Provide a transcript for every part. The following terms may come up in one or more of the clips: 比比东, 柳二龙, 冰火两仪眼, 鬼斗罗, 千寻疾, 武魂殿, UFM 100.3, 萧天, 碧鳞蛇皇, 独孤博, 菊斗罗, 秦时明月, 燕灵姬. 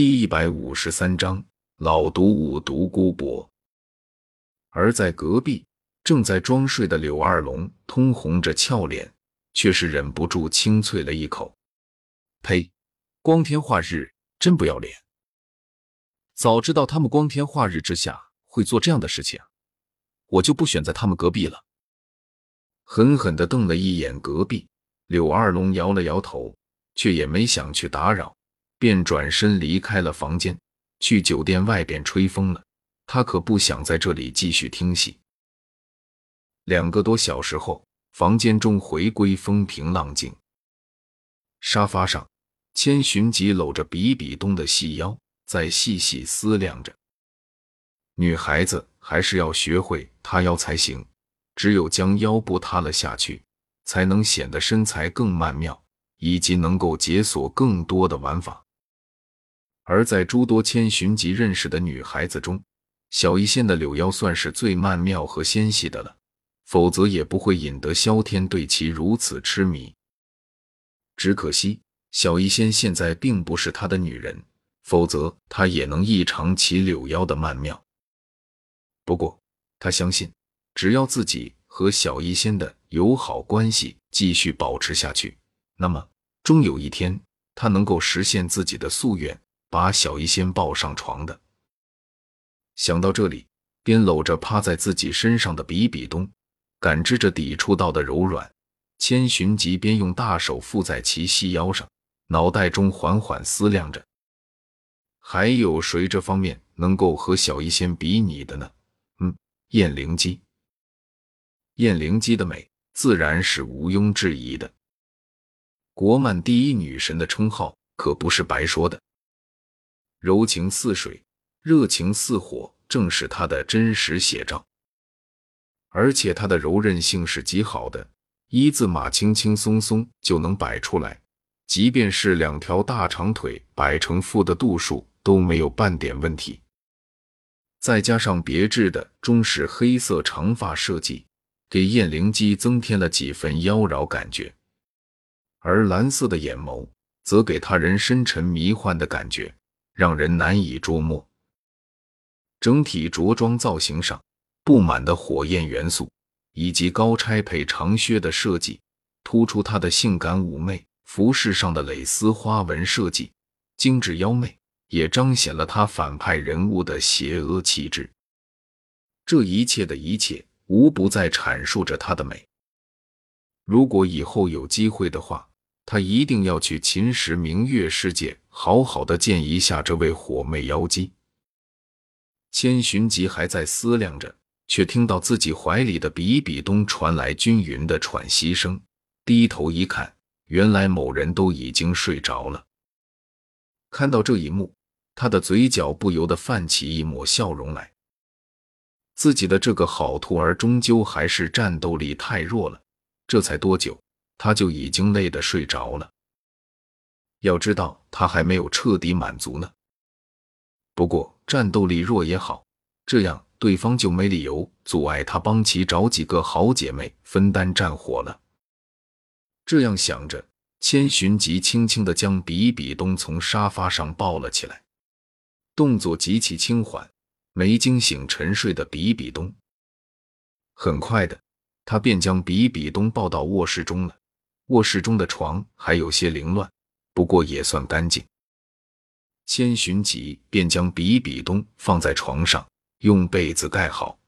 第153章老独舞独孤博。而在隔壁，正在装睡的柳二龙通红着俏脸，却是忍不住清脆了一口。呸！光天化日，真不要脸！早知道他们光天化日之下会做这样的事情，我就不选在他们隔壁了。狠狠地瞪了一眼隔壁，柳二龙摇了摇头，却也没想去打扰，便转身离开了房间，去酒店外边吹风了。他可不想在这里继续听戏。2个多小时后，房间中回归风平浪静。沙发上，千寻疾搂着比比东的细腰，在细细思量着。女孩子还是要学会塌腰才行，只有将腰部塌了下去，才能显得身材更曼妙，以及能够解锁更多的玩法。而在诸多千寻疾认识的女孩子中，小一线的柳腰算是最曼妙和纤细的了，否则也不会引得萧天对其如此痴迷。只可惜小一仙现在并不是他的女人，否则他也能异常其柳腰的曼妙。不过他相信，只要自己和小一仙的友好关系继续保持下去，那么终有一天他能够实现自己的夙愿，把小一仙抱上床的。想到这里，边搂着趴在自己身上的比比东，感知着抵触到的柔软，千寻疾边用大手附在其细腰上，脑袋中缓缓思量着。还有谁这方面能够和小一仙比拟的呢？燕灵姬。燕灵姬的美自然是毋庸置疑的，国漫第一女神的称号可不是白说的。柔情似水，热情似火，正是他的真实写照。而且他的柔韧性是极好的，一字马轻轻松松就能摆出来，即便是2条大长腿摆成负的度数都没有半点问题。再加上别致的中式黑色长发设计，给燕灵姬增添了几分妖娆感觉。而蓝色的眼眸则给他人深沉迷幻的感觉，让人难以捉摸。整体着装造型上布满的火焰元素，以及高叉配长靴的设计，突出她的性感妩媚。服饰上的蕾丝花纹设计精致妖媚，也彰显了她反派人物的邪恶气质。这一切的一切，无不在阐述着她的美。如果以后有机会的话，她一定要去秦时明月世界好好的见一下这位火媚妖姬。千寻疾还在思量着，却听到自己怀里的比比东传来均匀的喘息声，低头一看，原来某人都已经睡着了。看到这一幕，他的嘴角不由得泛起一抹笑容来。自己的这个好徒儿终究还是战斗力太弱了，这才多久，他就已经累得睡着了。要知道，他还没有彻底满足呢。不过战斗力弱也好，这样对方就没理由阻碍他帮其找几个好姐妹分担战火了。这样想着，千寻疾轻轻地将比比东从沙发上抱了起来，动作极其轻缓，没惊醒沉睡的比比东。很快的，他便将比比东抱到卧室中了。卧室中的床还有些凌乱，不过也算干净。千寻疾便将比比东放在床上，用被子盖好。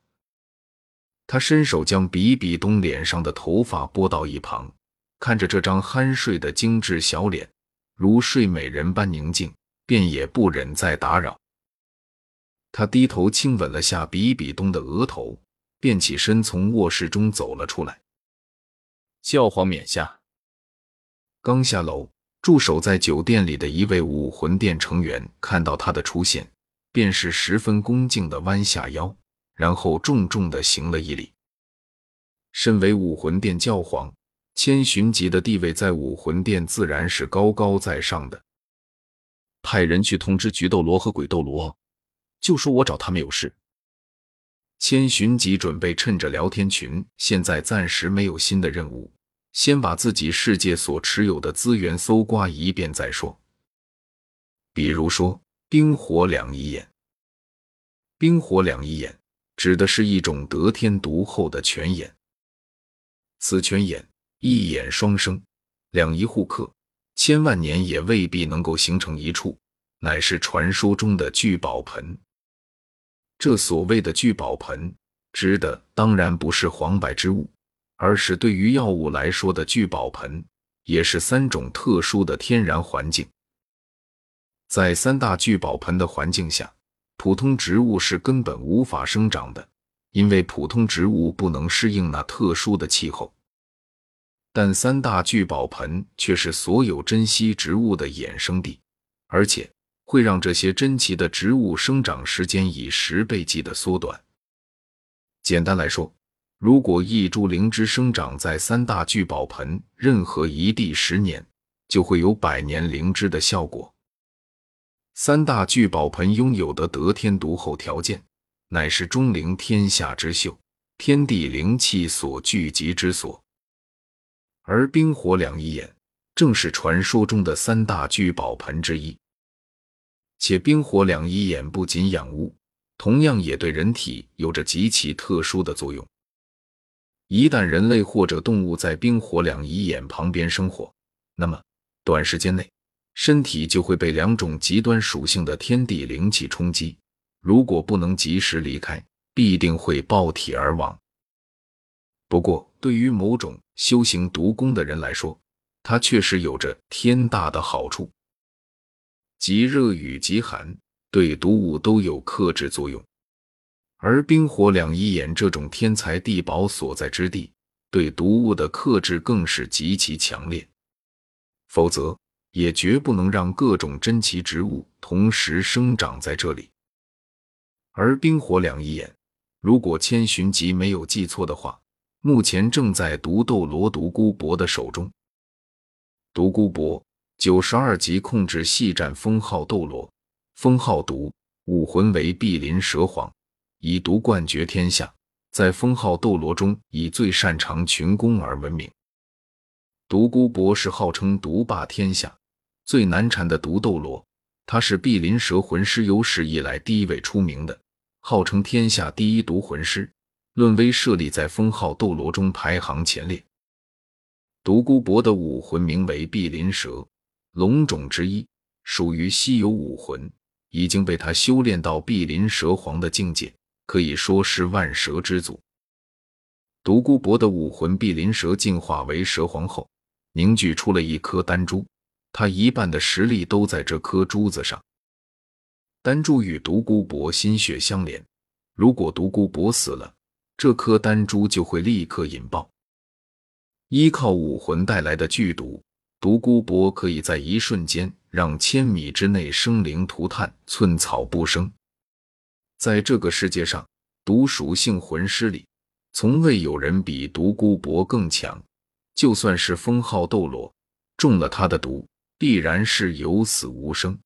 他伸手将比比东脸上的头发拨到一旁，看着这张酣睡的精致小脸，如睡美人般宁静，便也不忍再打扰。他低头亲吻了下比比东的额头，便起身从卧室中走了出来。教皇冕下。刚下楼，驻守在酒店里的一位武魂殿成员看到他的出现，便是十分恭敬地弯下腰，然后重重地行了一礼。身为武魂殿教皇，千寻疾的地位在武魂殿自然是高高在上的。派人去通知菊斗罗和鬼斗罗，就说我找他们有事。千寻疾准备趁着聊天群现在暂时没有新的任务，先把自己世界所持有的资源搜刮一遍再说。比如说，冰火两仪眼。冰火两仪眼指的是一种得天独厚的泉眼，此泉眼一眼双生，两仪互克，千万年也未必能够形成一处，乃是传说中的聚宝盆。这所谓的聚宝盆指的当然不是黄柏之物，而是对于药物来说的聚宝盆，也是三种特殊的天然环境。在三大聚宝盆的环境下，普通植物是根本无法生长的，因为普通植物不能适应那特殊的气候。但三大聚宝盆却是所有珍稀植物的衍生地，而且会让这些珍奇的植物生长时间以10倍计的缩短。简单来说，如果一株灵芝生长在三大聚宝盆任何一地10年，就会有100年灵芝的效果。三大聚宝盆拥有的得天独厚条件，乃是钟灵天下之秀，天地灵气所聚集之所。而冰火两仪眼正是传说中的三大聚宝盆之一。且冰火两仪眼不仅养物，同样也对人体有着极其特殊的作用。一旦人类或者动物在冰火两仪眼旁边生活，那么短时间内身体就会被两种极端属性的天地灵气冲击，如果不能及时离开，必定会爆体而亡。不过对于某种修行独功的人来说，它确实有着天大的好处，极热与极寒对毒物都有克制作用。而冰火两仪眼这种天才地宝所在之地，对毒物的克制更是极其强烈，否则也绝不能让各种珍奇植物同时生长在这里。而冰火两仪眼，如果千寻疾没有记错的话，目前正在毒斗罗独孤博的手中。独孤博92级控制系战封号斗罗，封号毒，武魂为碧鳞蛇皇，以毒冠绝天下，在封号斗罗中以最擅长群攻而闻名。独孤博是号称独霸天下最难缠的毒斗罗，他是碧鳞蛇魂师有史以来第一位出名的，号称天下第一毒魂师，论威慑力在封号斗罗中排行前列。独孤博的武魂名为碧鳞蛇，龙种之一，属于稀有武魂，已经被他修炼到碧鳞蛇皇的境界，可以说是万蛇之祖。独孤博的武魂碧鳞蛇进化为蛇皇后，凝聚出了一颗丹珠，他一半的实力都在这颗珠子上。丹珠与独孤博心血相连，如果独孤博死了，这颗丹珠就会立刻引爆。依靠武魂带来的剧毒，独孤博可以在一瞬间让1000米之内生灵涂炭，寸草不生。在这个世界上，毒属性魂师里从未有人比独孤博更强，就算是封号斗罗中了他的毒，必然是有死无生。